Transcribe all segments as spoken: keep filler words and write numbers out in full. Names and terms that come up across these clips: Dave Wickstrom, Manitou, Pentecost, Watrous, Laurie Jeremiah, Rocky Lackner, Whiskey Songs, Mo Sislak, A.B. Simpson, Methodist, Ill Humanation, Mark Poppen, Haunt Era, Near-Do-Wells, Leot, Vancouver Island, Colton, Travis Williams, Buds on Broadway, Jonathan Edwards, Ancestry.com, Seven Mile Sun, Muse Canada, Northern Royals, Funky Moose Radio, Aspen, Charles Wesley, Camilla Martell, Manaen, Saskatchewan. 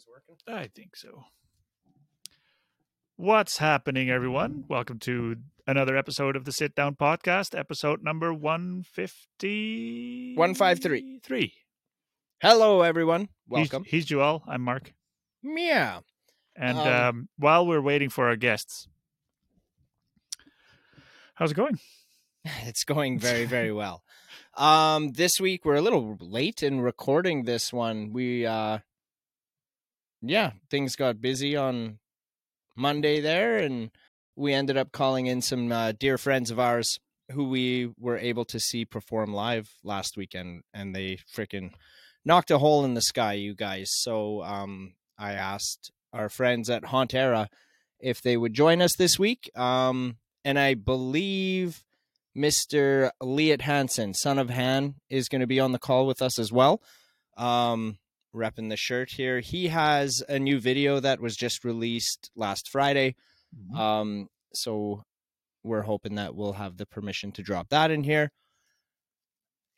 things working. I think so. What's happening, everyone? Welcome to another episode of the Sit Down Podcast, episode number one fifty... one fifty-three. Three. Hello, everyone. Welcome. He's, he's Joel. I'm Mark. Yeah. And um, um, while we're waiting for our guests, how's it going? It's going very, very well. Um, this week, we're a little late in recording this one. We, uh, yeah, things got busy on Monday there, and we ended up calling in some uh, dear friends of ours who we were able to see perform live last weekend, and they freaking knocked a hole in the sky, you guys. So um, I asked our friends at Haunt Era if they would join us this week, um, and I believe Mister Leot Hansen, Son of Han, is going to be on the call with us as well. Um, repping the shirt here. He has a new video that was just released last Friday. Mm-hmm. Um, so we're hoping that we'll have the permission to drop that in here.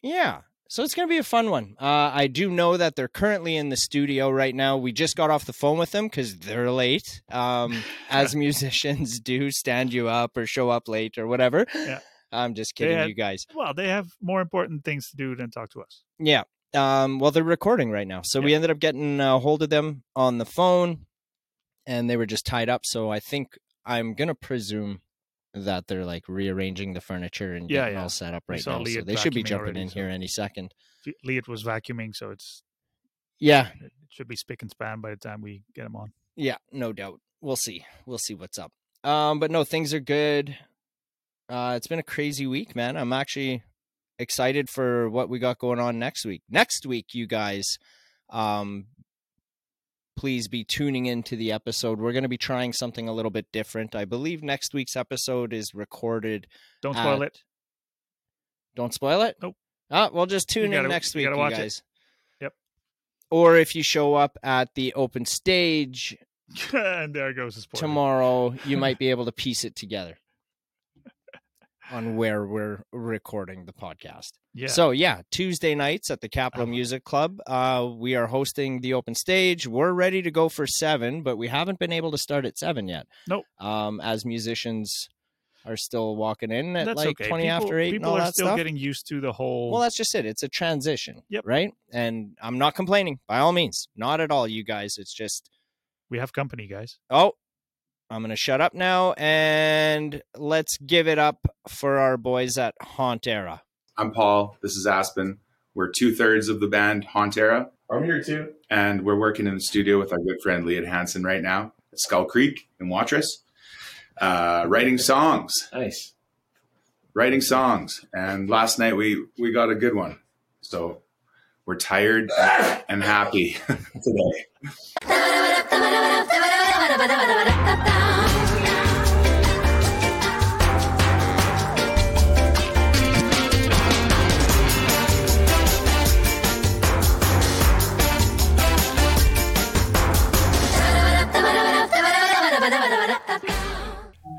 Yeah. So it's going to be a fun one. Uh, I do know that they're currently in the studio right now. We just got off the phone with them because they're late, um, as musicians do, stand you up or show up late or whatever. Yeah. I'm just kidding, had, you guys. Well, they have more important things to do than talk to us. Yeah. Um, well, they're recording right now. So yeah. We ended up getting a uh, hold of them on the phone, and they were just tied up. So I think I'm going to presume that they're like rearranging the furniture and yeah, getting yeah. all set up right now. Leot, so they should be jumping already, in so here any second. Leot was vacuuming, so it's... Yeah. It should be spick and span by the time we get them on. Yeah, no doubt. We'll see. We'll see what's up. Um, but no, things are good. Uh, it's been a crazy week, man. I'm actually excited for what we got going on next week. Next week, you guys, um, please be tuning into the episode. We're going to be trying something a little bit different. I believe next week's episode is recorded. Don't at... spoil it. Don't spoil it? Nope. Ah, well, just tune gotta, in next week, you, you guys. It. Yep. Or if you show up at the open stage and there goes the spoiler. Tomorrow, you might be able to piece it together on where we're recording the podcast. Yeah. So yeah, Tuesday nights at the Capitol um, Music Club, uh, we are hosting the open stage. We're ready to go for seven, but we haven't been able to start at seven yet. Nope. Um, as musicians are still walking in at that's like okay. twenty people, after eight. People and all are that still stuff. Getting used to the whole. Well, that's just it. It's a transition. Yep. Right. And I'm not complaining by all means, not at all. You guys, it's just, we have company, guys. Oh, I'm going to shut up now, and let's give it up for our boys at Haunt Era. I'm Paul. This is Aspen. We're two-thirds of the band Haunt Era. I'm here too. And we're working in the studio with our good friend Leot Hansen right now at Skull Creek in Watrous, uh, writing songs. Nice. Writing songs. And last night we, we got a good one. So we're tired and happy today.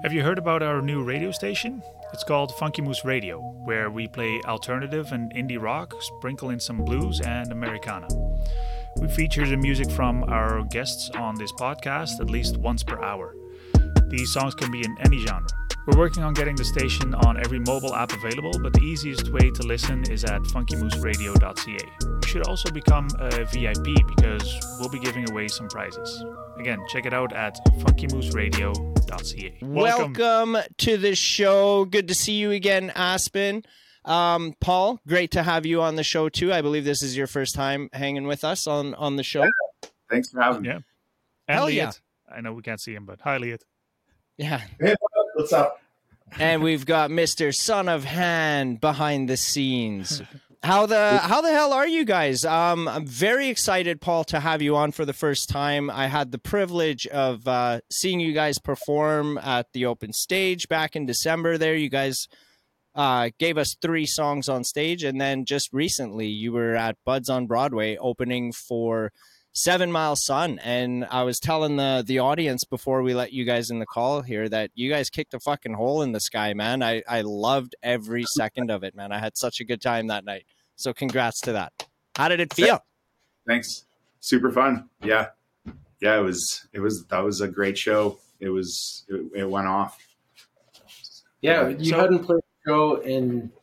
Have you heard about our new radio station? It's called Funky Moose Radio, where we play alternative and indie rock, sprinkle in some blues and Americana. We feature the music from our guests on this podcast at least once per hour. These songs can be in any genre. We're working on getting the station on every mobile app available, but the easiest way to listen is at funky moose radio dot c a. You should also become a V I P because we'll be giving away some prizes. Again, check it out at funky moose radio dot c a. Welcome. Welcome to the show. Good to see you again, Aspen. Um, Paul, great to have you on the show too. I believe this is your first time hanging with us on, on the show. Yeah. Thanks for having yeah. me. And Hell Leot. Yeah. I know we can't see him, but hi, Leot. Yeah. Hey, what's up? And we've got Mister Son of Han behind the scenes. How the how the hell are you guys? Um, I'm very excited, Paul, to have you on for the first time. I had the privilege of uh, seeing you guys perform at the open stage back in December there. You guys uh, gave us three songs on stage. And then just recently you were at Buds on Broadway opening for Seven Mile Sun. And I was telling the, the audience before we let you guys in the call here that you guys kicked a fucking hole in the sky, man. I, I loved every second of it, man. I had such a good time that night. So congrats to that. How did it feel? Thanks. Super fun. Yeah. yeah, it was, it was, that was a great show. It was, it, it went off. Yeah. You so, hadn't played a show in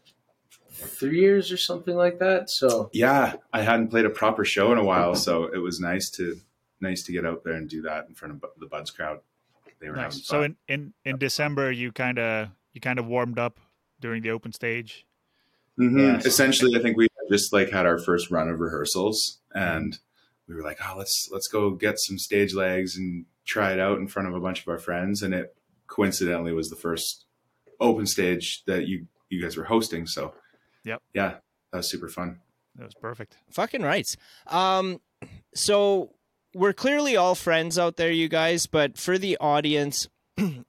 three years or something like that. So yeah, I hadn't played a proper show in a while. So it was nice to, nice to get out there and do that in front of the Buds crowd. They were nice. So in, in, in December, you kind of, you kind of warmed up during the open stage. Mm-hmm. Yeah, so. Essentially, I think we just like had our first run of rehearsals and we were like, oh, let's, let's go get some stage legs and try it out in front of a bunch of our friends. And it coincidentally was the first open stage that you, you guys were hosting. So yep. Yeah, that was super fun. That was perfect. Fucking rights. Um, so we're clearly all friends out there, you guys, but for the audience,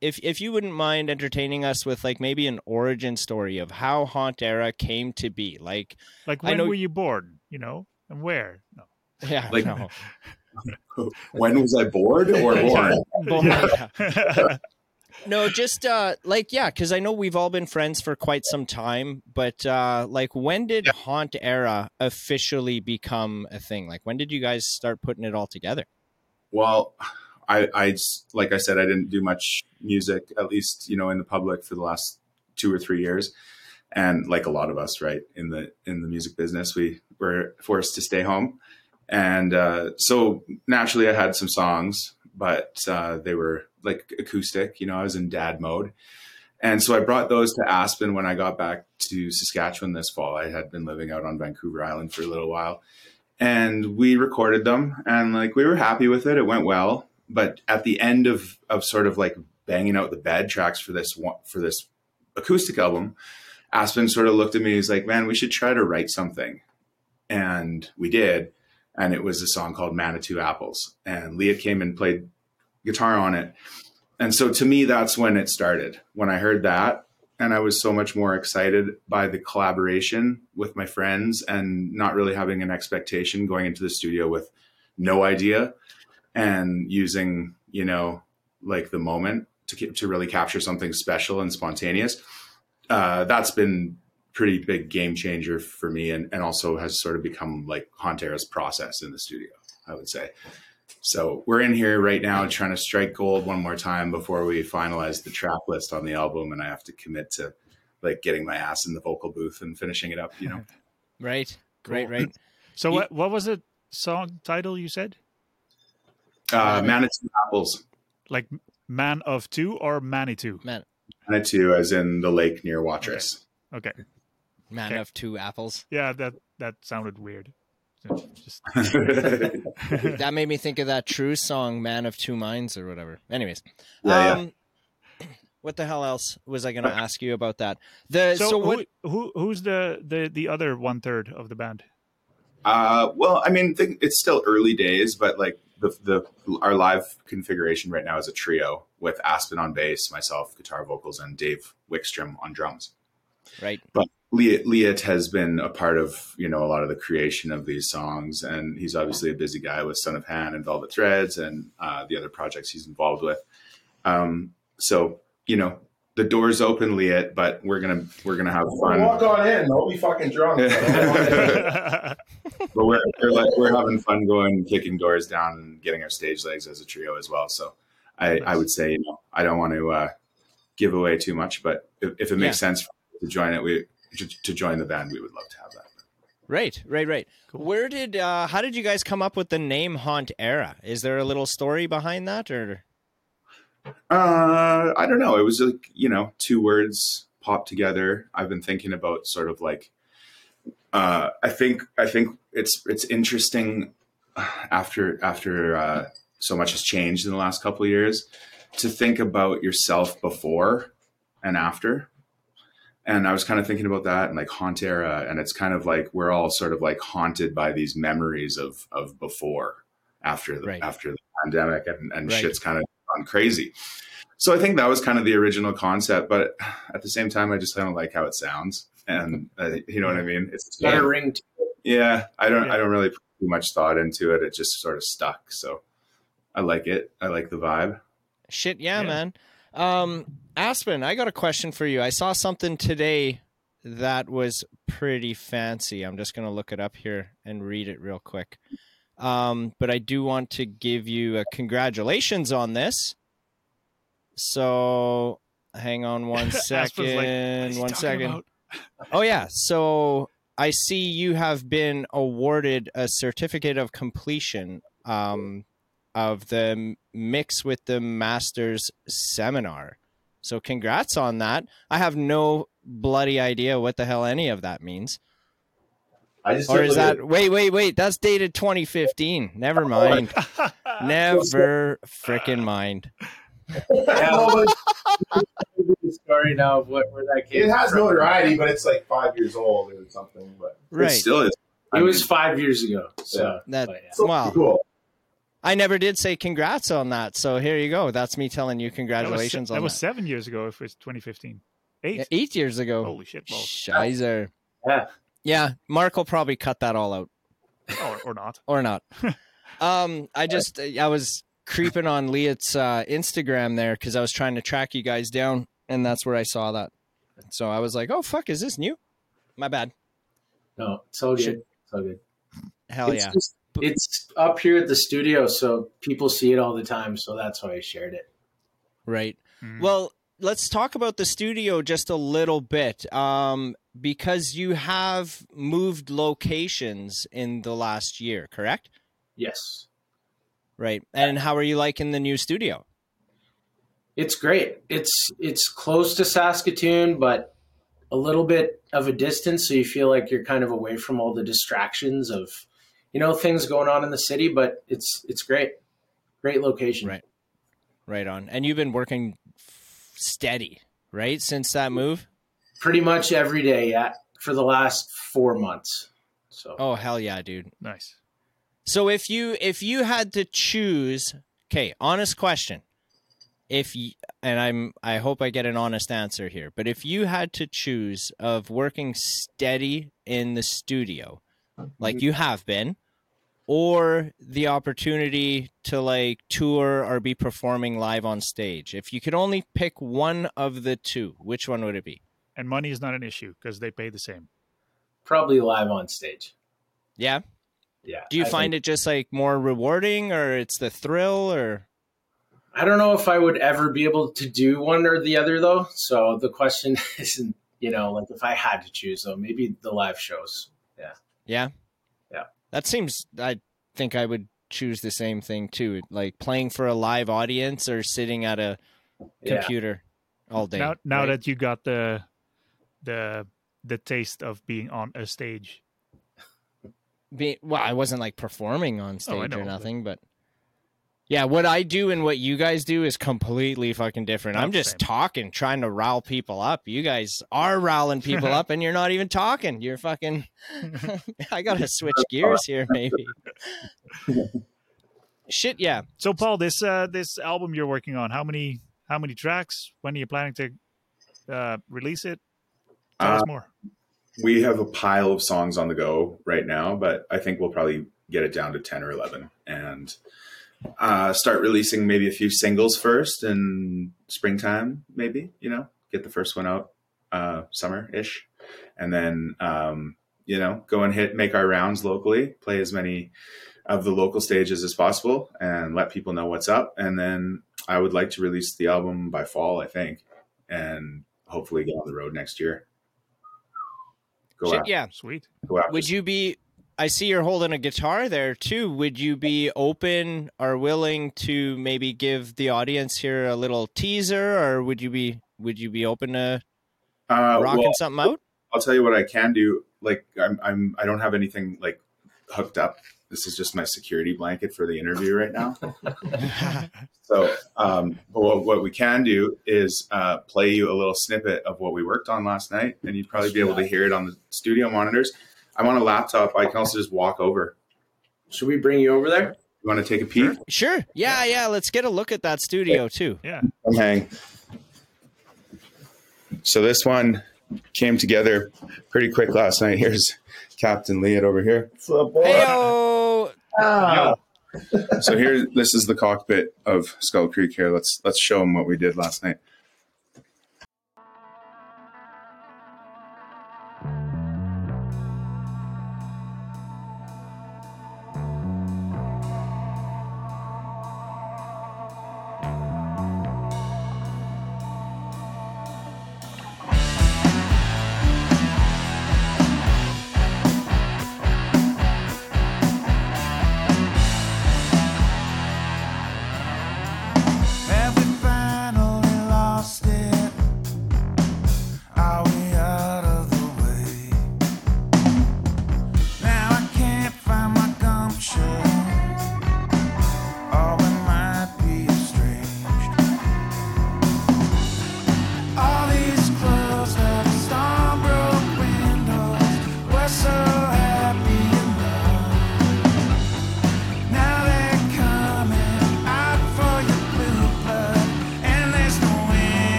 if if you wouldn't mind entertaining us with like maybe an origin story of how Haunt Era came to be, like like when know... were you born, you know, and where? No, yeah, like no. When was I bored or born? born yeah. Yeah. No, just uh, like yeah, because I know we've all been friends for quite some time, but uh, like when did yeah. Haunt Era officially become a thing? Like when did you guys start putting it all together? Well. I, I, like I said, I didn't do much music, at least, you know, in the public for the last two or three years. And like a lot of us, right, in the, in the music business, we were forced to stay home. And, uh, so naturally I had some songs, but, uh, they were like acoustic, you know, I was in dad mode. And so I brought those to Aspen when I got back to Saskatchewan this fall. I had been living out on Vancouver Island for a little while and we recorded them and like, we were happy with it. It went well. But at the end of, of sort of like banging out the bad tracks for this one, for this acoustic album, Aspen sort of looked at me. He's like, man, we should try to write something. And we did. And it was a song called Manitou Apples. And Leot came and played guitar on it. And so to me, that's when it started. When I heard that, and I was so much more excited by the collaboration with my friends and not really having an expectation going into the studio with no idea. And using, you know, like the moment to to really capture something special and spontaneous. Uh, that's been pretty big game changer for me. And, and also has sort of become like Haunt Era's process in the studio, I would say. So we're in here right now trying to strike gold one more time before we finalize the track list on the album. And I have to commit to like getting my ass in the vocal booth and finishing it up, you know? Right, cool. right, right. So you, what, what was the song title you said? Uh, Manitou Apples. Like man of two or Manitou? Man. Manitou as in the lake near Watrous. Okay. okay. Man okay. of two apples. Yeah, that, that sounded weird. Just... that made me think of that True song, Man of Two Minds or whatever. Anyways. Yeah, um, yeah. What the hell else was I going to ask you about that? The So, so what... who, who who's the, the, the other one-third of the band? Uh, well, I mean, it's still early days, but like, The, the our live configuration right now is a trio with Aspen on bass, myself, guitar, vocals, and Dave Wickstrom on drums. Right. But Leot, Leot has been a part of, you know, a lot of the creation of these songs. And he's obviously a busy guy with Son of Han and Velvet Threads and uh, the other projects he's involved with. Um, so, you know, the door's open, Leot, but we're gonna we're gonna have fun. Walk on in, don't be fucking drunk. But we're we're, like, we're having fun going, kicking doors down, and getting our stage legs as a trio as well. So I, nice. I would say, you know, I don't want to uh, give away too much, but if, if it makes yeah. sense to join it, we to, to join the band, we would love to have that. Right, right, right. Cool. Where did uh, how did you guys come up with the name Haunt Era? Is there a little story behind that, or? Uh, I don't know. It was like, you know, two words popped together. I've been thinking about sort of like, uh, I think, I think it's, it's interesting after, after, uh, so much has changed in the last couple of years to think about yourself before and after. And I was kind of thinking about that and like Haunt Era. And it's kind of like, we're all sort of like haunted by these memories of, of before, after the, right. after the pandemic and, and right. shit's kind of gone crazy. So I think that was kind of the original concept, but at the same time, I just kind of like how it sounds. And uh, you know what I mean? It's got a ring to it. Yeah. I don't, yeah. I don't really put too much thought into it. It just sort of stuck. So I like it. I like the vibe. Shit. Yeah, yeah. man. Um, Aspen, I got a question for you. I saw something today that was pretty fancy. I'm just going to look it up here and read it real quick. Um, but I do want to give you a congratulations on this. So hang on one second. Like, one second. Oh, yeah. So I see you have been awarded a certificate of completion um, of the Mix with the Masters seminar. So congrats on that. I have no bloody idea what the hell any of that means. I just or is that, wait, wait, wait, that's dated twenty fifteen. Never mind. Never frickin' mind. Story now of what, where that came It has from. Notoriety, but it's like five years old or something. But right. It still is. It was five years ago. So yeah. That, yeah. Wow. Cool. I never did say congrats on that. So here you go. That's me telling you congratulations that was, that on that. That was seven years ago if it's twenty fifteen. Eight. Yeah, eight years ago. Holy shit. Shizer. Yeah. Yeah, Mark will probably cut that all out. Or, or not. or not. Um, I just, I was creeping on Leot's uh, Instagram there because I was trying to track you guys down, and that's where I saw that. So I was like, oh, fuck, is this new? My bad. No, it's all good. It's all good. Hell it's yeah. Just, it's up here at the studio, so people see it all the time, so that's why I shared it. Right. Mm. Well, let's talk about the studio just a little bit. Um, because you have moved locations in the last year, correct? Yes. Right. And how are you liking the new studio? It's great. It's it's close to Saskatoon, but a little bit of a distance. So you feel like you're kind of away from all the distractions of, you know, things going on in the city, but it's it's great. Great location. Right. Right on. And you've been working steady, right, since that move? Pretty much every day, yeah, for the last four months. So oh hell yeah, dude. Nice. So if you if you had to choose, okay, honest question. If you, and I'm I hope I get an honest answer here, but if you had to choose of working steady in the studio, like you have been, or the opportunity to like tour or be performing live on stage. If you could only pick one of the two, which one would it be? And money is not an issue because they pay the same. Probably live on stage. Yeah. Yeah. Do you I find think... it just like more rewarding or it's the thrill or? I don't know if I would ever be able to do one or the other though. So the question isn't, you know, like if I had to choose though, maybe the live shows. Yeah. Yeah. That seems, I think I would choose the same thing too, like playing for a live audience or sitting at a computer yeah. all day. Now, now right? that you got the the the taste of being on a stage. Be, well, I wasn't like performing on stage oh, I know, or nothing, but... but yeah, what I do and what you guys do is completely fucking different. That's I'm just same. talking, trying to rile people up. You guys are riling people up and you're not even talking. You're fucking, I got to switch gears here maybe. Shit. Yeah. So Paul, this, uh, this album you're working on, how many, how many tracks, when are you planning to uh, release it? Tell uh, us more. We have a pile of songs on the go right now, but I think we'll probably get it down to ten or eleven and Uh, start releasing maybe a few singles first in springtime, maybe, you know, get the first one out uh, summer-ish. And then, um, you know, go and hit, make our rounds locally, play as many of the local stages as possible and let people know what's up. And then I would like to release the album by fall, I think, and hopefully get on the road next year. Go Shit, out. Yeah. Sweet. Go out. Would you be... I see you're holding a guitar there too. Would you be open or willing to maybe give the audience here a little teaser, or would you be would you be open to uh, rocking well, something out? I'll tell you what I can do. Like I'm, I'm I don't have anything like hooked up. This is just my security blanket for the interview right now. so, um, well, what we can do is uh, play you a little snippet of what we worked on last night, and you'd probably be able to hear it on the studio monitors. I'm on a laptop. I can also just walk over. Should we bring you over there? You want to take a peek? Sure. Yeah, yeah. Let's get a look at that studio too. Yeah. Come hang. So this one came together pretty quick last night. Here's Captain Leot over here. What's up, boy? Hey-o. Ah. So here, this is the cockpit of Skull Creek here. Let's let's show them what we did last night.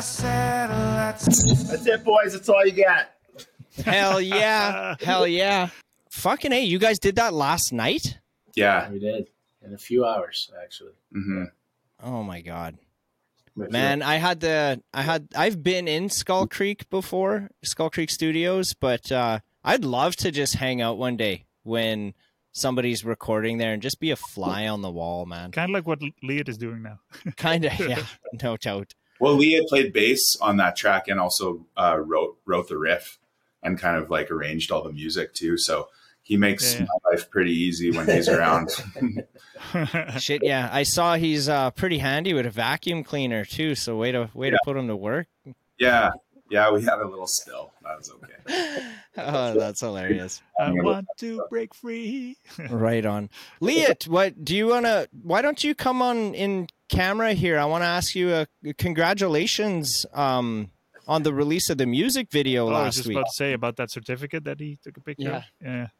satellites. That's it, boys. That's all you got. Hell yeah. Hell yeah. Fucking A, you guys did that last night? Yeah. yeah we did. In a few hours, actually. Mm-hmm. Oh, my God. Man, I had the I had I've been in Skull Creek before, Skull Creek Studios, but uh, I'd love to just hang out one day when somebody's recording there and just be a fly on the wall, man. Kind of like what Leot is doing now. Kind of, yeah, no doubt. Well, Leot played bass on that track and also uh, wrote wrote the riff and kind of like arranged all the music too. So he makes yeah. my life pretty easy when he's around. Shit, yeah. I saw he's uh, pretty handy with a vacuum cleaner too. So way to way yeah. to put him to work. Yeah. Yeah, we had a little spill. That was okay. Oh, that's hilarious. I want to break free. Right on. Leot, what do you want to, why don't you come on in camera here? I want to ask you a congratulations um, on the release of the music video oh, last week. I was just week. about to say about that certificate that he took a picture of. Yeah. yeah. Are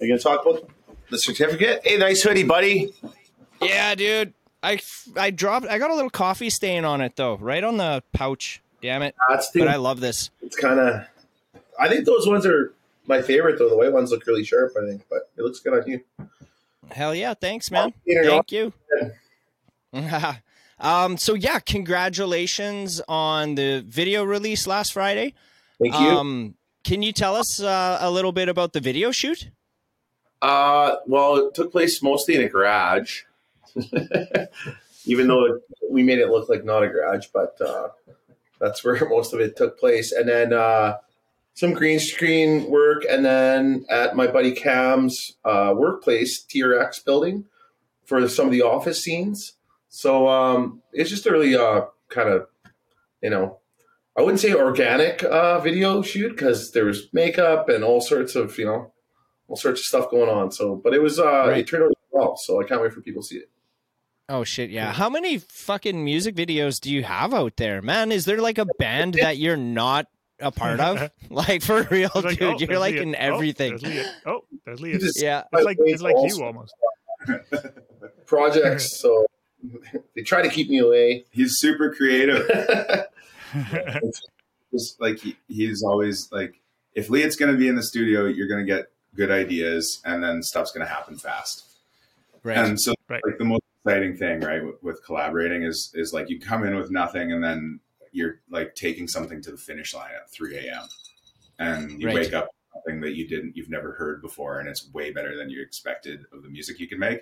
you going to talk about the certificate? Hey, nice hoodie, buddy. Yeah, dude. I, I dropped, I got a little coffee stain on it though, right on the pouch. Damn it. Uh, the, but I love this. It's kind of... I think those ones are my favorite, though. The white ones look really sharp, I think. But it looks good on you. Hell yeah. Thanks, man. Thank you. um, so, yeah, congratulations on the video release last Friday. Thank you. Um, can you tell us uh, a little bit about the video shoot? Uh, well, it took place mostly in a garage. Even though it, we made it look like not a garage, but... Uh, That's where most of it took place. And then uh, some green screen work. And then at my buddy Cam's uh, workplace, T R X building, for some of the office scenes. So um, it's just a really uh, kind of, you know, I wouldn't say organic uh, video shoot because there was makeup and all sorts of, you know, all sorts of stuff going on. So, but it was, uh, right. it turned out well. So I can't wait for people to see it. Oh, shit, yeah. How many fucking music videos do you have out there, man? Is there, like, a band that you're not a part of? Like, for real, like, dude, oh, you're, like, Leot. in everything. Oh, there's Leot. Oh, there's Leot. Just, yeah. It's like, it's like you, almost. Projects, so they try to keep me away. He's super creative. Just, like, he, he's always, like, if Leot's going to be in the studio, you're going to get good ideas, and then stuff's going to happen fast. Right. And so, right. like, the most exciting thing, right, with, with collaborating is is like you come in with nothing and then you're like taking something to the finish line at three a.m. and you right. wake up with something that you didn't you've never heard before, and it's way better than you expected of the music you can make.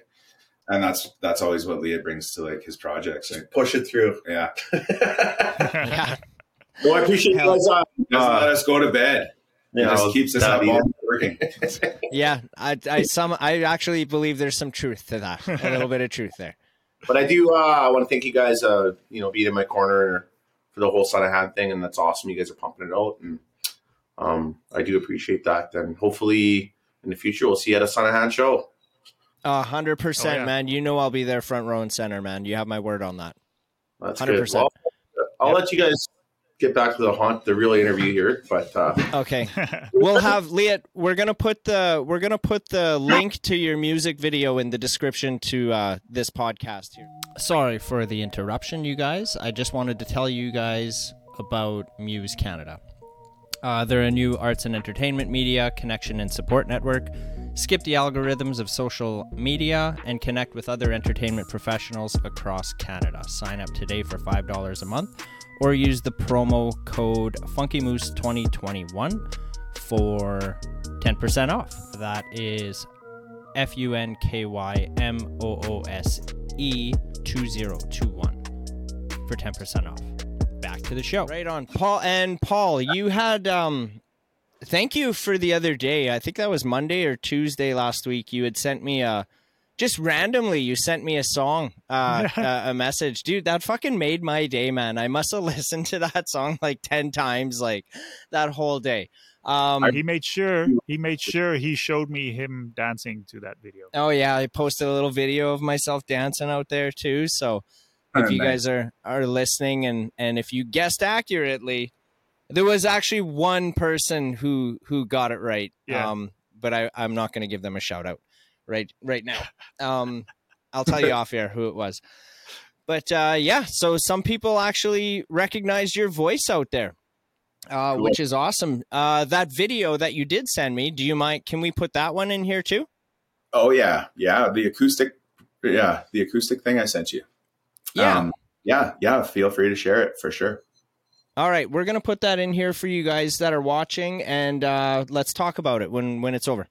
And that's that's always what Leot brings to like his projects. Like, push it through. Yeah. yeah. Well, I appreciate Hell. you guys. Uh, doesn't let us go to bed. Yeah, just keeps us up all working. yeah, I, I, some, I actually believe there's some truth to that, a little bit of truth there. But I do, uh, I want to thank you guys, uh, you know, being in my corner for the whole Son of Han thing, and that's awesome. You guys are pumping it out, and um, I do appreciate that. And hopefully, in the future, we'll see you at a Son of Han show. A hundred percent, man. You know, I'll be there, front row and center, man. You have my word on that. That's hundred percent. Well, I'll yep. let you guys. Get back to the haunt, the real interview here, but uh... okay, we'll have Leot. We're gonna put the we're gonna put the link to your music video in the description to uh, this podcast here. Sorry for the interruption, you guys. I just wanted to tell you guys about Muse Canada. Uh, they're a new arts and entertainment media connection and support network. Skip the algorithms of social media and connect with other entertainment professionals across Canada. Sign up today for five dollars a month or use the promo code funky moose twenty twenty-one for ten percent off. That is F U N K Y M O O S E two thousand twenty-one for ten percent off. Back to the show. Right on. Paul and Paul, you had... um. Thank you for the other day. I think that was Monday or Tuesday last week. You had sent me a, just randomly, you sent me a song, uh, a, a message. Dude, that fucking made my day, man. I must have listened to that song like ten times, like that whole day. Um, he made sure, he made sure he showed me him dancing to that video. Oh yeah. I posted a little video of myself dancing out there too. So if you guys are, are listening and, and if you guessed accurately, there was actually one person who, who got it right, yeah. um, but I, I'm not going to give them a shout out right right now. Um, I'll tell you off air who it was. But uh, yeah, so some people actually recognize your voice out there, uh, cool. which is awesome. Uh, that video that you did send me, do you mind? Can we put that one in here too? Oh yeah, yeah. The acoustic, yeah, the acoustic thing I sent you. Yeah, um, yeah, yeah. Feel free to share it for sure. All right, we're gonna put that in here for you guys that are watching, and uh, let's talk about it when when it's over.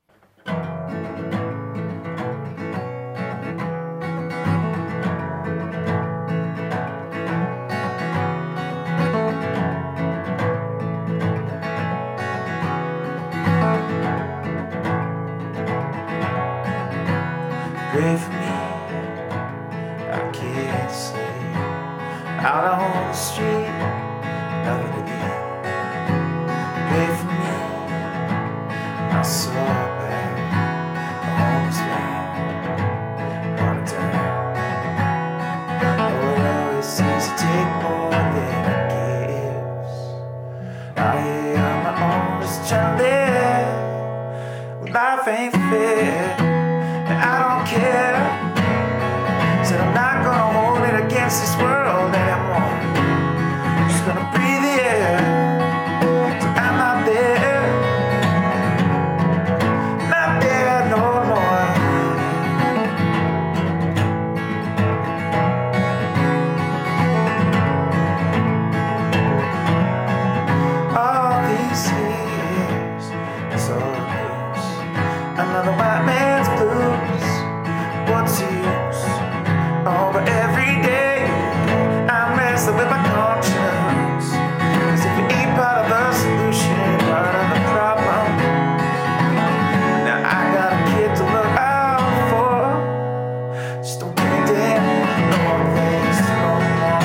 Pray for me, I can't sleep. Out on the street, nothing again. Pray for me, my soul back. Home is land, on a time. Oh, it always seems to take more than it gives. Out here on my own, just trying to live. Life ain't fair. I don't care. Said I'm not gonna hold it against this world anymore. I'm just gonna breathe the air till I'm not there. Not there no more. All these years, it's all blues. Another white man's blues. What's the use? Oh, but every day I'm wrestling with my conscience. Cause if you ain't part of the solution, part of the problem. Now I got a kid to look out for. Just don't be dead, no more things, no more.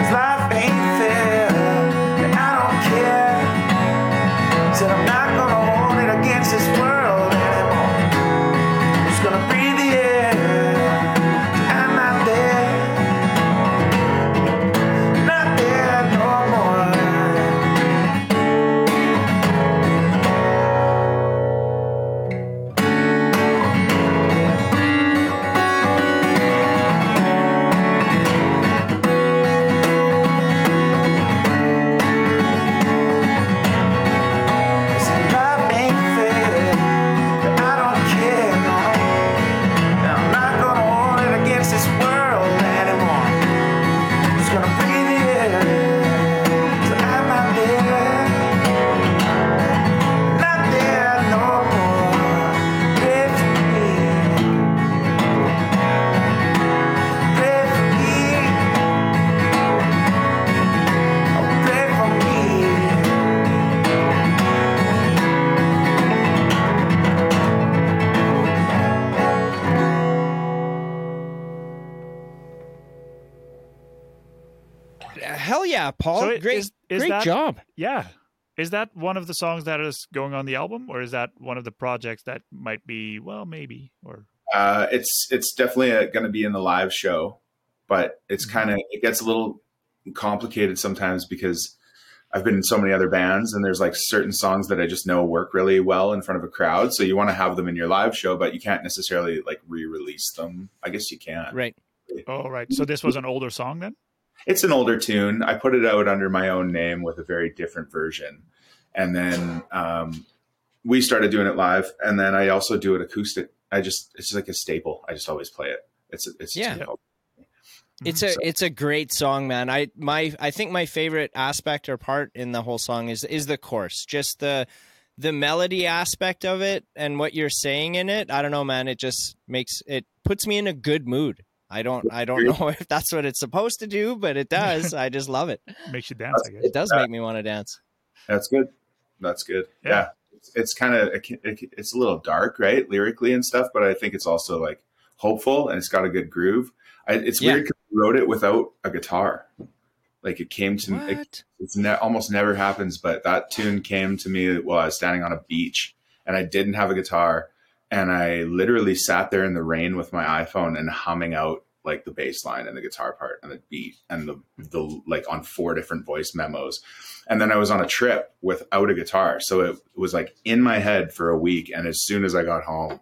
Cause life ain't fair, and I don't care. Said I'm not gonna hold it against this world anymore. I'm just gonna breathe. Paul, so it, great, is, is great that, job. Yeah. Is that one of the songs that is going on the album, or is that one of the projects that might be, well, maybe, or? Uh, it's, it's definitely going to be in the live show, but it's kind of, it gets a little complicated sometimes because I've been in so many other bands and there's like certain songs that I just know work really well in front of a crowd. So you want to have them in your live show, but you can't necessarily like re-release them. I guess you can. Right. Oh, right. So this was an older song then? It's an older tune. I put it out under my own name with a very different version. And then um, we started doing it live. And then I also do it acoustic. I just, it's like a staple. I just always play it. It's, it's, yeah. Staple. It's a, so. It's a great song, man. I, my, I think my favorite aspect or part in the whole song is, is the chorus, just the, the melody aspect of it and what you're saying in it. I don't know, man. It just makes, it puts me in a good mood. I don't I don't know if that's what it's supposed to do, but it does. I just love it. Makes you dance, I guess. It does make me want to dance. That's good. That's good. Yeah. yeah. It's, it's kind of, it's a little dark, right? Lyrically and stuff, but I think it's also like hopeful and it's got a good groove. I, it's yeah. weird because I wrote it without a guitar. Like it came to me. It, it's ne- almost never happens, but that tune came to me while I was standing on a beach and I didn't have a guitar. And I literally sat there in the rain with my iPhone and humming out like the bass line and the guitar part and the beat and the, the like on four different voice memos. And then I was on a trip without a guitar. So it was like in my head for a week. And as soon as I got home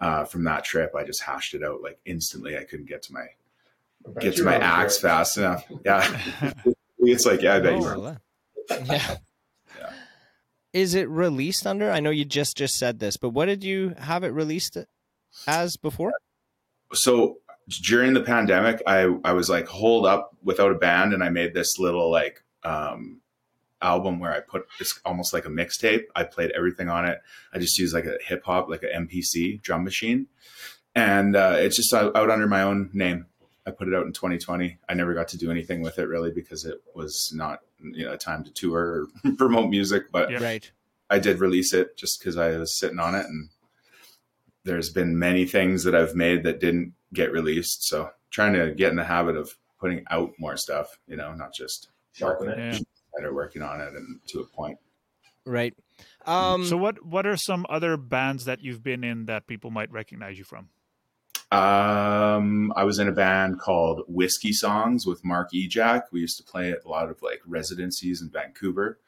uh, from that trip, I just hashed it out like instantly. I couldn't get to my get to my axe there. fast enough. Yeah. It's like, yeah, I bet oh, you were. Yeah. yeah. Is it released under? I know you just, just said this, but what did you have it released as before? So during the pandemic, I, I was like holed up without a band, and I made this little like um, album where I put this almost like a mixtape. I played everything on it. I just used like a hip hop, like an M P C drum machine. And uh, it's just out under my own name. I put it out in twenty twenty. I never got to do anything with it really because it was not, you know, a time to tour or promote music, but yeah. right. I did release it just because I was sitting on it, and there's been many things that I've made that didn't get released. So trying to get in the habit of putting out more stuff, you know, not just working yeah. it, better working on it and to a point. Right. Um, so what, what are some other bands that you've been in that people might recognize you from? Um, I was in a band called Whiskey Songs with Mark E. Jack. We used to play at a lot of like residencies in Vancouver.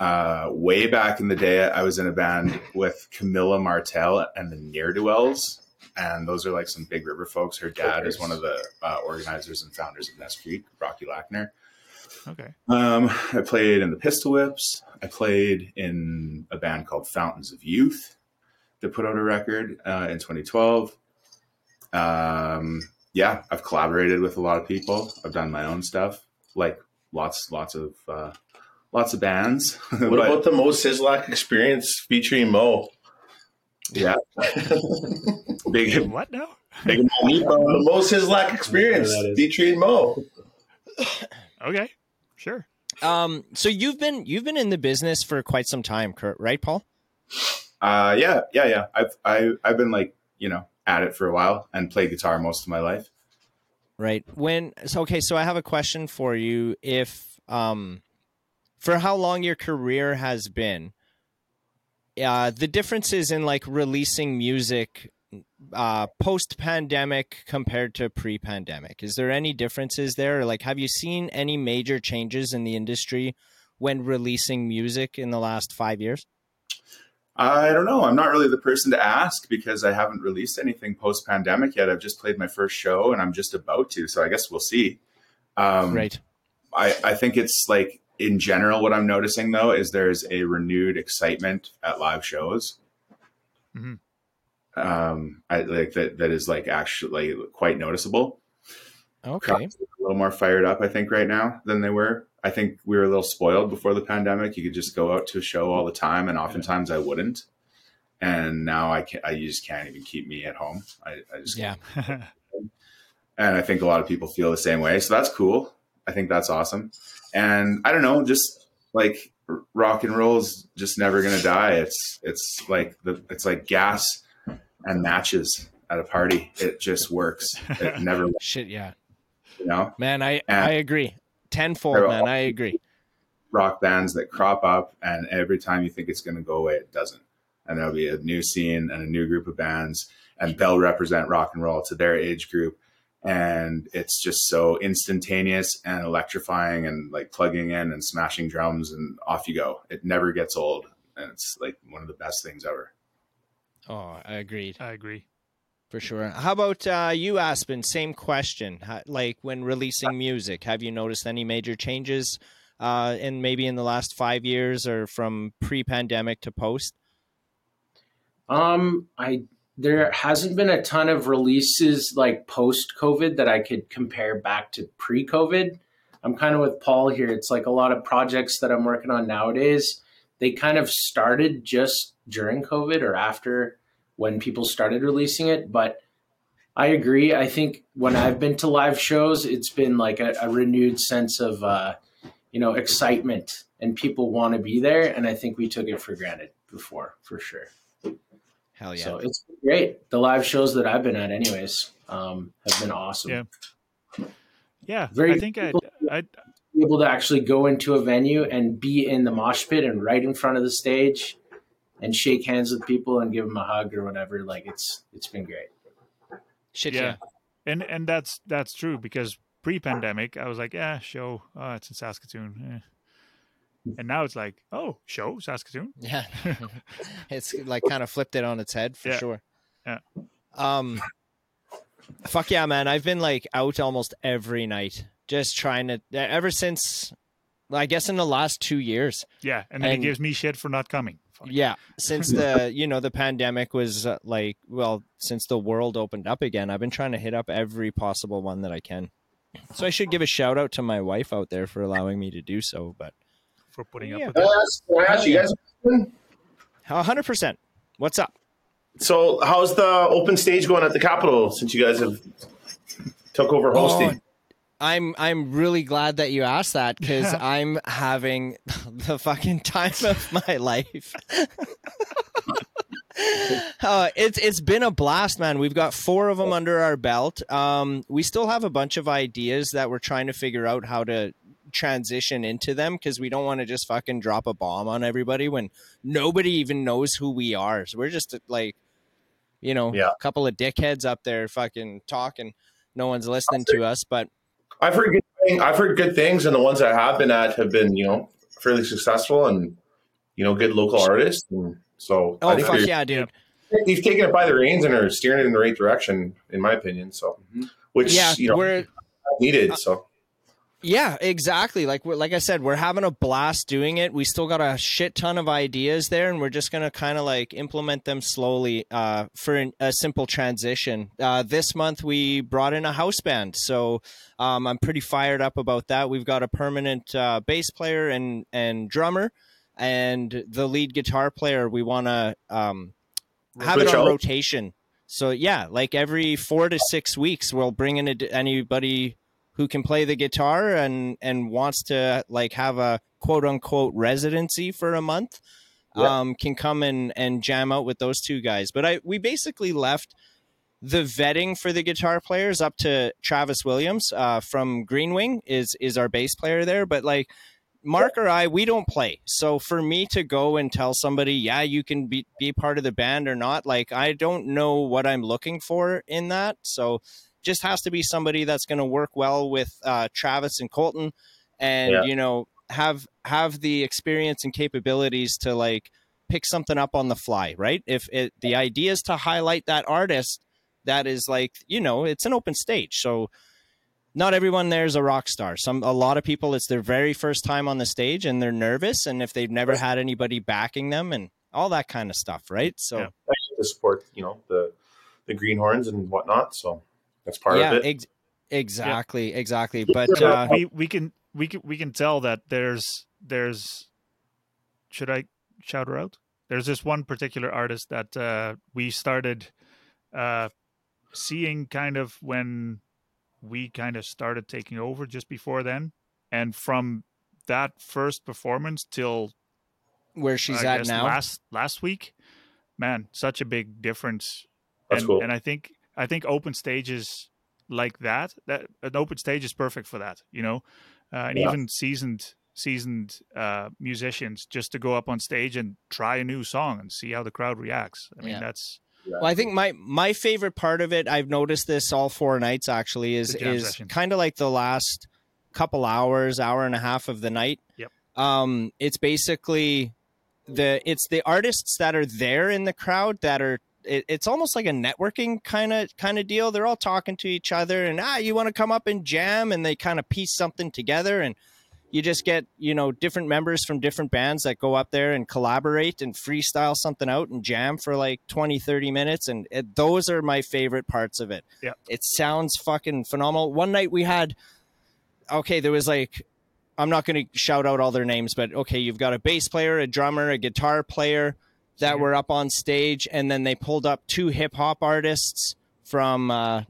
Uh, way back in the day, I was in a band with Camilla Martell and the Near-Do-Wells. And those are like some Big River folks. Her dad is one of the uh, organizers and founders of Nest Creek, Rocky Lackner. Okay. Um, I played in the Pistol Whips. I played in a band called Fountains of Youth that put out a record uh, in twenty twelve. Um, yeah, I've collaborated with a lot of people. I've done my own stuff, like lots, lots of, uh, lots of bands. What but, about the Mo Sislak experience featuring Mo? Yeah. Big what now? Big Mo, the Mo Sislak experience featuring Mo. Okay, sure. Um, so you've been, you've been in the business for quite some time, right, Paul? Uh, yeah, yeah, yeah. I've, I, I've been like, you know, at it for a while and played guitar most of my life. Right. When, so, okay. So I have a question for you. If, um, for how long your career has been, uh, the differences in like releasing music, uh, post pandemic compared to pre pandemic, is there any differences there? Or like, have you seen any major changes in the industry when releasing music in the last five years? I don't know. I'm not really the person to ask because I haven't released anything post-pandemic yet. I've just played my first show and I'm just about to. So I guess we'll see. Um, right. I, I think it's like in general, what I'm noticing, though, is there's a renewed excitement at live shows. Mm-hmm. Um, I like that. That is like actually quite noticeable. Okay. Crowds are a little more fired up, I think, right now than they were. I think we were a little spoiled before the pandemic. You could just go out to a show all the time, and oftentimes I wouldn't. And now I can't, I just can't even keep me at home. I, I just yeah. Can't. And I think a lot of people feel the same way. So that's cool. I think that's awesome. And I don't know, just like rock and roll's just never gonna die. It's it's like the it's like gas and matches at a party. It just works. It never shit. Yeah. You know, man, I and, I agree. Tenfold, man. I agree. Rock bands that crop up, and every time you think it's going to go away, it doesn't. And there'll be a new scene and a new group of bands, and they'll represent rock and roll to their age group. And it's just so instantaneous and electrifying, and like plugging in and smashing drums, and off you go. It never gets old. And it's like one of the best things ever. Oh, I agreed. I agree. For sure. How about uh, you, Aspen? Same question. How, like when releasing music, have you noticed any major changes uh, in maybe in the last five years or from pre-pandemic to post? Um, I there hasn't been a ton of releases like post-COVID that I could compare back to pre-COVID. I'm kind of with Paul here. It's like a lot of projects that I'm working on nowadays, they kind of started just during COVID or after when people started releasing it. But I agree. I think when I've been to live shows, it's been like a, a renewed sense of, uh, you know, excitement, and people want to be there. And I think we took it for granted before, for sure. Hell yeah. So it's great. The live shows that I've been at anyways, um, have been awesome. Yeah. Yeah. Very I think I'd, I'd be able to actually go into a venue and be in the mosh pit and right in front of the stage and shake hands with people and give them a hug or whatever. Like it's, it's been great. Shit. Yeah. And, and that's, that's true because pre-pandemic I was like, yeah, show, oh, it's in Saskatoon. Eh. And now it's like, oh, show Saskatoon. Yeah. It's like kind of flipped it on its head for yeah. sure. Yeah. Um, Fuck yeah, man. I've been like out almost every night, just trying to, ever since, I guess in the last two years. Yeah. And then and, he gives me shit for not coming. Funny. Yeah. Since the, you know, the pandemic was uh, like, well, since the world opened up again, I've been trying to hit up every possible one that I can. So I should give a shout out to my wife out there for allowing me to do so, but for putting yeah. up with us. Wow, you guys a hundred percent. What's up? So how's the open stage going at the Capitol since you guys have took over hosting? Oh, I'm I'm really glad that you asked that because yeah. I'm having the fucking time of my life. uh, it's it's been a blast, man. We've got four of them under our belt. Um, we still have a bunch of ideas that we're trying to figure out how to transition into them because we don't want to just fucking drop a bomb on everybody when nobody even knows who we are. So we're just like, you know, yeah. a couple of dickheads up there fucking talking. No one's listening to us, but I've heard good things. I've heard good things, and the ones I have been at have been, you know, fairly successful and, you know, good local artists. And so, oh I think fuck yeah, dude! You've taken it by the reins and are steering it in the right direction, in my opinion. So, which yeah, you know, we're needed. So. Uh, Yeah, exactly. Like we're, like I said, we're having a blast doing it. We still got a shit ton of ideas there, and we're just going to kind of like implement them slowly uh, for an, a simple transition. Uh, this month, we brought in a house band, so um, I'm pretty fired up about that. We've got a permanent uh, bass player and, and drummer, and the lead guitar player. We want to um, have it on rotation. So yeah, like every four to six weeks, we'll bring in a, anybody who can play the guitar and, and wants to like have a quote unquote residency for a month, yeah. um, can come and, and jam out with those two guys. But I, we basically left the vetting for the guitar players up to Travis Williams uh, from Greenwing is, is our bass player there. But like Mark yeah. or I, we don't play. So for me to go and tell somebody, yeah, you can be, be part of the band or not. Like, I don't know what I'm looking for in that. So just has to be somebody that's going to work well with uh, Travis and Colton and, yeah. you know, have have the experience and capabilities to, like, pick something up on the fly, right? If it, the idea is to highlight that artist, that is, like, you know, it's an open stage. So not everyone there is a rock star. Some A lot of people, it's their very first time on the stage and they're nervous. And if they've never had anybody backing them and all that kind of stuff, right? So yeah. I need to support, you know, the, the Greenhorns and whatnot, so. That's part yeah, of it. Ex- exactly, yeah. exactly. But uh, we, we can we can we can tell that there's there's should I shout her out? There's this one particular artist that uh, we started uh, seeing kind of when we kind of started taking over just before then, and from that first performance till where she's I at guess, now last last week, man, such a big difference. That's and, cool. And I think. I think open stages like that, that an open stage is perfect for that, you know, uh, and yeah. even seasoned seasoned uh, musicians just to go up on stage and try a new song and see how the crowd reacts. I mean, yeah. that's. Well, I think my my favorite part of it, I've noticed this all four nights actually, is is kind of like the last couple hours, hour and a half of the night. Yep. Um, it's basically the it's the artists that are there in the crowd that are. It's almost like a networking kind of kind of deal. They're all talking to each other and, ah, you want to come up and jam? And they kind of piece something together. And you just get, you know, different members from different bands that go up there and collaborate and freestyle something out and jam for like twenty, thirty minutes. And it, those are my favorite parts of it. Yeah, it sounds fucking phenomenal. One night we had, okay, there was like, I'm not going to shout out all their names, but okay, you've got a bass player, a drummer, a guitar player, that were up on stage, and then they pulled up two hip hop artists from uh,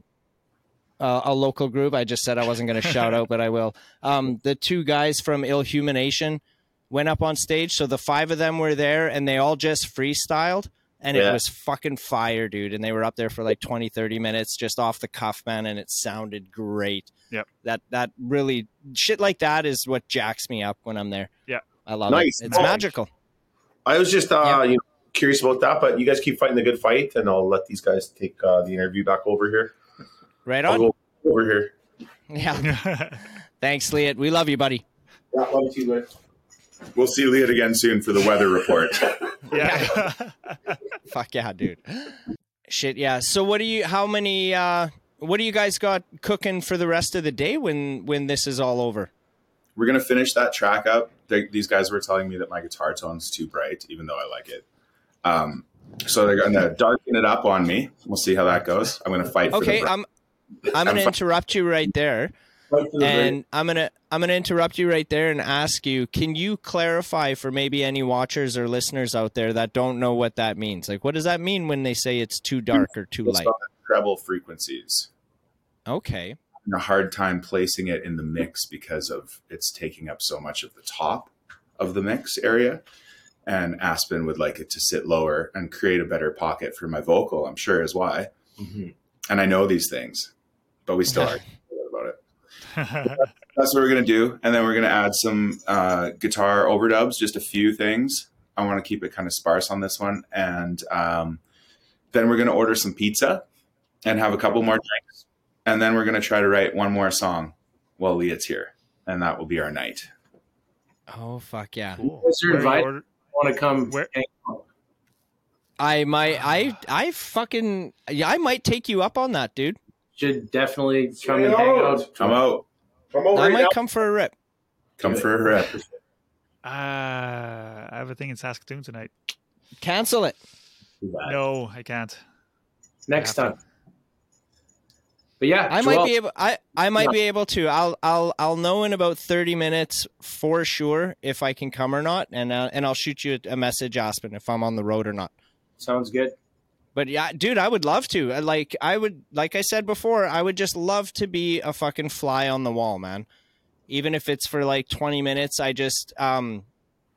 a, a local group. I just said I wasn't going to shout out, but I will. Um, the two guys from Ill Humanation went up on stage. So the five of them were there and they all just freestyled and yeah. it was fucking fire, dude. And they were up there for like twenty, thirty minutes just off the cuff, man. And it sounded great. Yeah. That, that really shit like that is what jacks me up when I'm there. Yeah. I love nice. It. It's nice. Magical. I was just, uh, yeah. you know, curious about that, but you guys keep fighting the good fight, and I'll let these guys take uh, the interview back over here. Right on. I'll go over here. Yeah. Thanks, Leot. We love you, buddy. Yeah, love you, Leot. We'll see Leot again soon for the weather report. yeah. Fuck yeah, dude. Shit, yeah. So, what do you? How many? Uh, what do you guys got cooking for the rest of the day when when this is all over? We're going to finish that track up. They, these guys were telling me that my guitar tone's too bright, even though I like it. Um, so they're going to darken it up on me. We'll see how that goes. I'm going to fight. Okay, for the I'm I'm going to interrupt you right there. And I'm going to I'm going to interrupt you right there and ask you, can you clarify for maybe any watchers or listeners out there that don't know what that means? Like, what does that mean when they say it's too dark or too light? It's on the treble frequencies. Okay. A hard time placing it in the mix because of it's taking up so much of the top of the mix area, and Aspen would like it to sit lower and create a better pocket for my vocal, I'm sure is why. Mm-hmm. And I know these things, but we still are about it. That's what we're going to do. And then we're going to add some uh, guitar overdubs, just a few things. I want to keep it kind of sparse on this one. And um, then we're going to order some pizza and have a couple more drinks. And then we're going to try to write one more song while Leot's here. And that will be our night. Oh, fuck yeah. Cool. What's your invite? You want to come? Where? I might, I, I fucking, yeah, I might take you up on that, dude. Should definitely come and hang out. Come out. Come over I might now. come for a rip. Come for a rip. Uh, I have a thing in Saskatoon tonight. Cancel it. No, I can't. Next I time. To. But yeah, I Joel. might be able. I, I might yeah. be able to. I'll I'll I'll know in about thirty minutes for sure if I can come or not, and uh, and I'll shoot you a message, Aspen, if I'm on the road or not. Sounds good. But yeah, dude, I would love to. Like I would, like I said before, I would just love to be a fucking fly on the wall, man. Even if it's for like twenty minutes, I just um,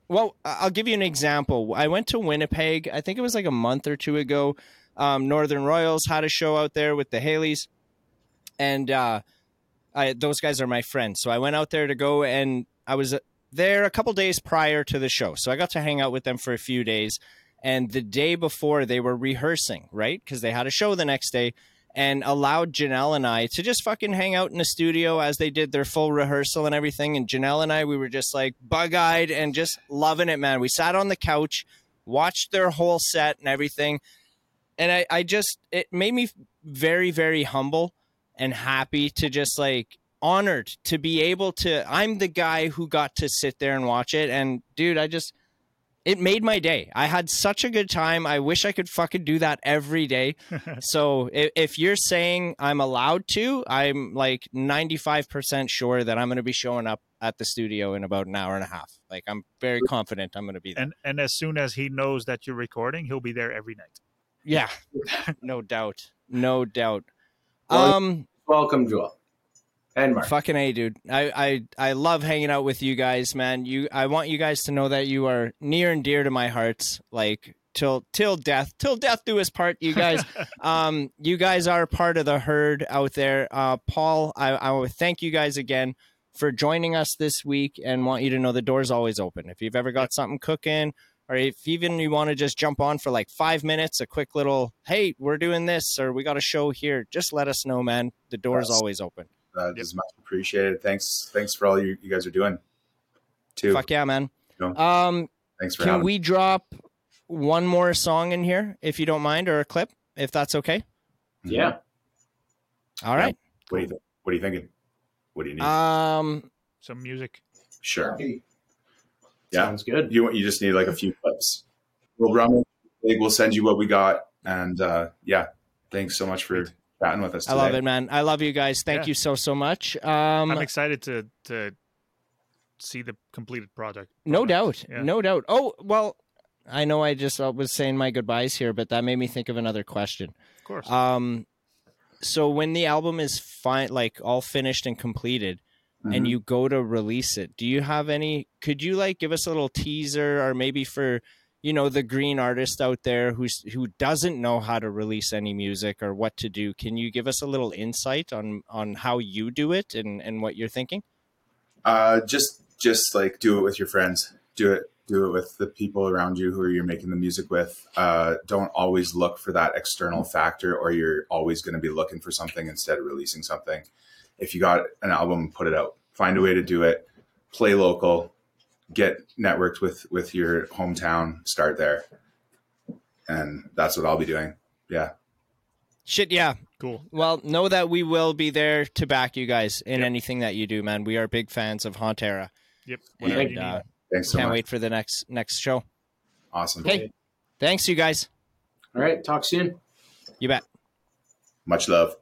well, I'll give you an example. I went to Winnipeg. I think it was like a month or two ago. Um, Northern Royals had a show out there with the Haleys. And uh, I, those guys are my friends. So I went out there to go, and I was there a couple days prior to the show. So I got to hang out with them for a few days. And the day before, they were rehearsing, right? Because they had a show the next day, and allowed Janelle and I to just fucking hang out in the studio as they did their full rehearsal and everything. And Janelle and I, we were just like bug-eyed and just loving it, man. We sat on the couch, watched their whole set and everything. And I, I just, it made me very, very humble. And happy to just like honored to be able to, I'm the guy who got to sit there and watch it. And dude, I just, it made my day. I had such a good time. I wish I could fucking do that every day. So if, if you're saying I'm allowed to, I'm like ninety-five percent sure that I'm going to be showing up at the studio in about an hour and a half. Like I'm very confident I'm going to be there. And, and as soon as he knows that you're recording, he'll be there every night. Yeah, no doubt. No doubt. Um, Welcome, Joel. And Mark. Fucking A, dude. I, I, I love hanging out with you guys, man. You, I want you guys to know that you are near and dear to my hearts. Like till till death, till death do us part. You guys, um, you guys are part of the herd out there. Uh, Paul, I, I will thank you guys again for joining us this week, and want you to know the door's always open. If you've ever got something cooking, or if even you want to just jump on for like five minutes, a quick little, hey, we're doing this, or we got a show here, just let us know, man. The door yes. is always open. That is much appreciated. Thanks. Thanks for all you, you guys are doing, too. Fuck yeah, man. Um, Thanks for having me. Can we drop one more song in here, if you don't mind, or a clip, if that's okay? Yeah. All right. What do you think? What are you thinking? What do you need? Um, Some music. Sure. Yeah, sounds good. You you just need like a few clips. We'll run it. We'll send you what we got. And uh, yeah, thanks so much for chatting with us today. I love it, man. I love you guys. Thank yeah. you so, so much. Um, I'm excited to to see the completed project. No doubt. Yeah. No doubt. Oh, well, I know I just was saying my goodbyes here, but that made me think of another question. Of course. Um, so when the album is fine, like all finished and completed, Mm-hmm. and you go to release it, do you have any, could you like give us a little teaser, or maybe for, you know, the green artist out there who's, who doesn't know how to release any music or what to do, can you give us a little insight on, on how you do it and, and what you're thinking? Uh, just, just like do it with your friends, do it, do it with the people around you who you're making the music with. Uh, don't always look for that external factor, or you're always going to be looking for something instead of releasing something. If you got an album, put it out. Find a way to do it. Play local. Get networked with with your hometown. Start there, and that's what I'll be doing. Yeah. Shit, yeah. Cool. Well, know that we will be there to back you guys in yep. anything that you do, man. We are big fans of Haunt Era. Yep. Whatever and, you uh, thanks so can't much. Wait for the next next show. Awesome. Hey, thanks, you guys. All right. Talk soon. You bet. Much love.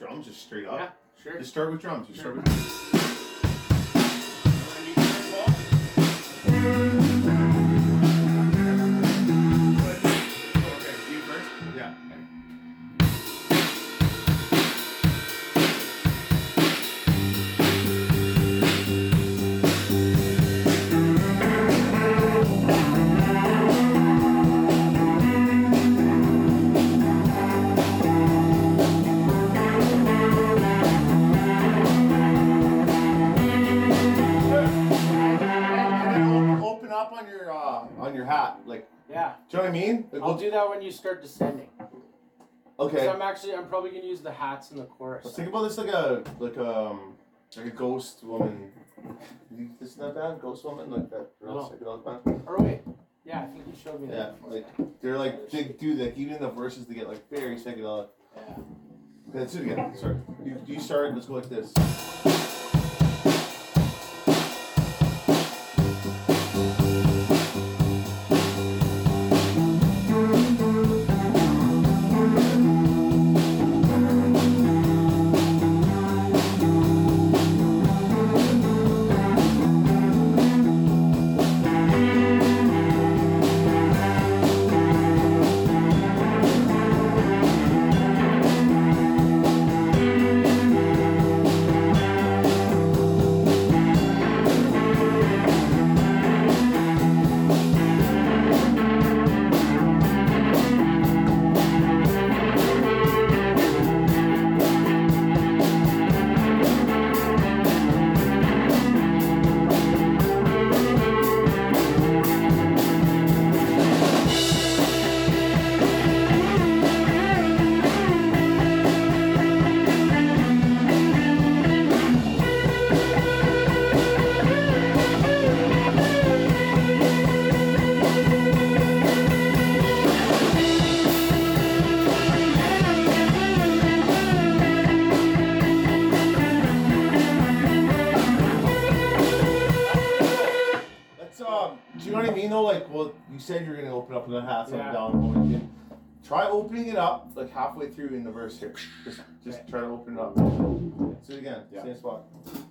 Drums just straight up. Yeah, sure. Just start with drums. Just start with drums. Yeah. Do you know what I mean? Like, I'll we'll... do that when you start descending. Okay. Because I'm actually, I'm probably gonna use the hats in the chorus. Let's think about this like a, like um, like a ghost woman. This is that band, ghost woman, like that girl psychedelic band. Or wait, yeah, I think you showed me yeah, that. Yeah, like they're like they do like even in the verses they get like very psychedelic. Yeah. Okay, let's do it again. Sorry. You you start. Let's go like this. Said you're gonna open up with a half yeah. down point. Try opening it up like halfway through in the verse here. Just, just try to open it up. Do it again. Yeah. Same spot.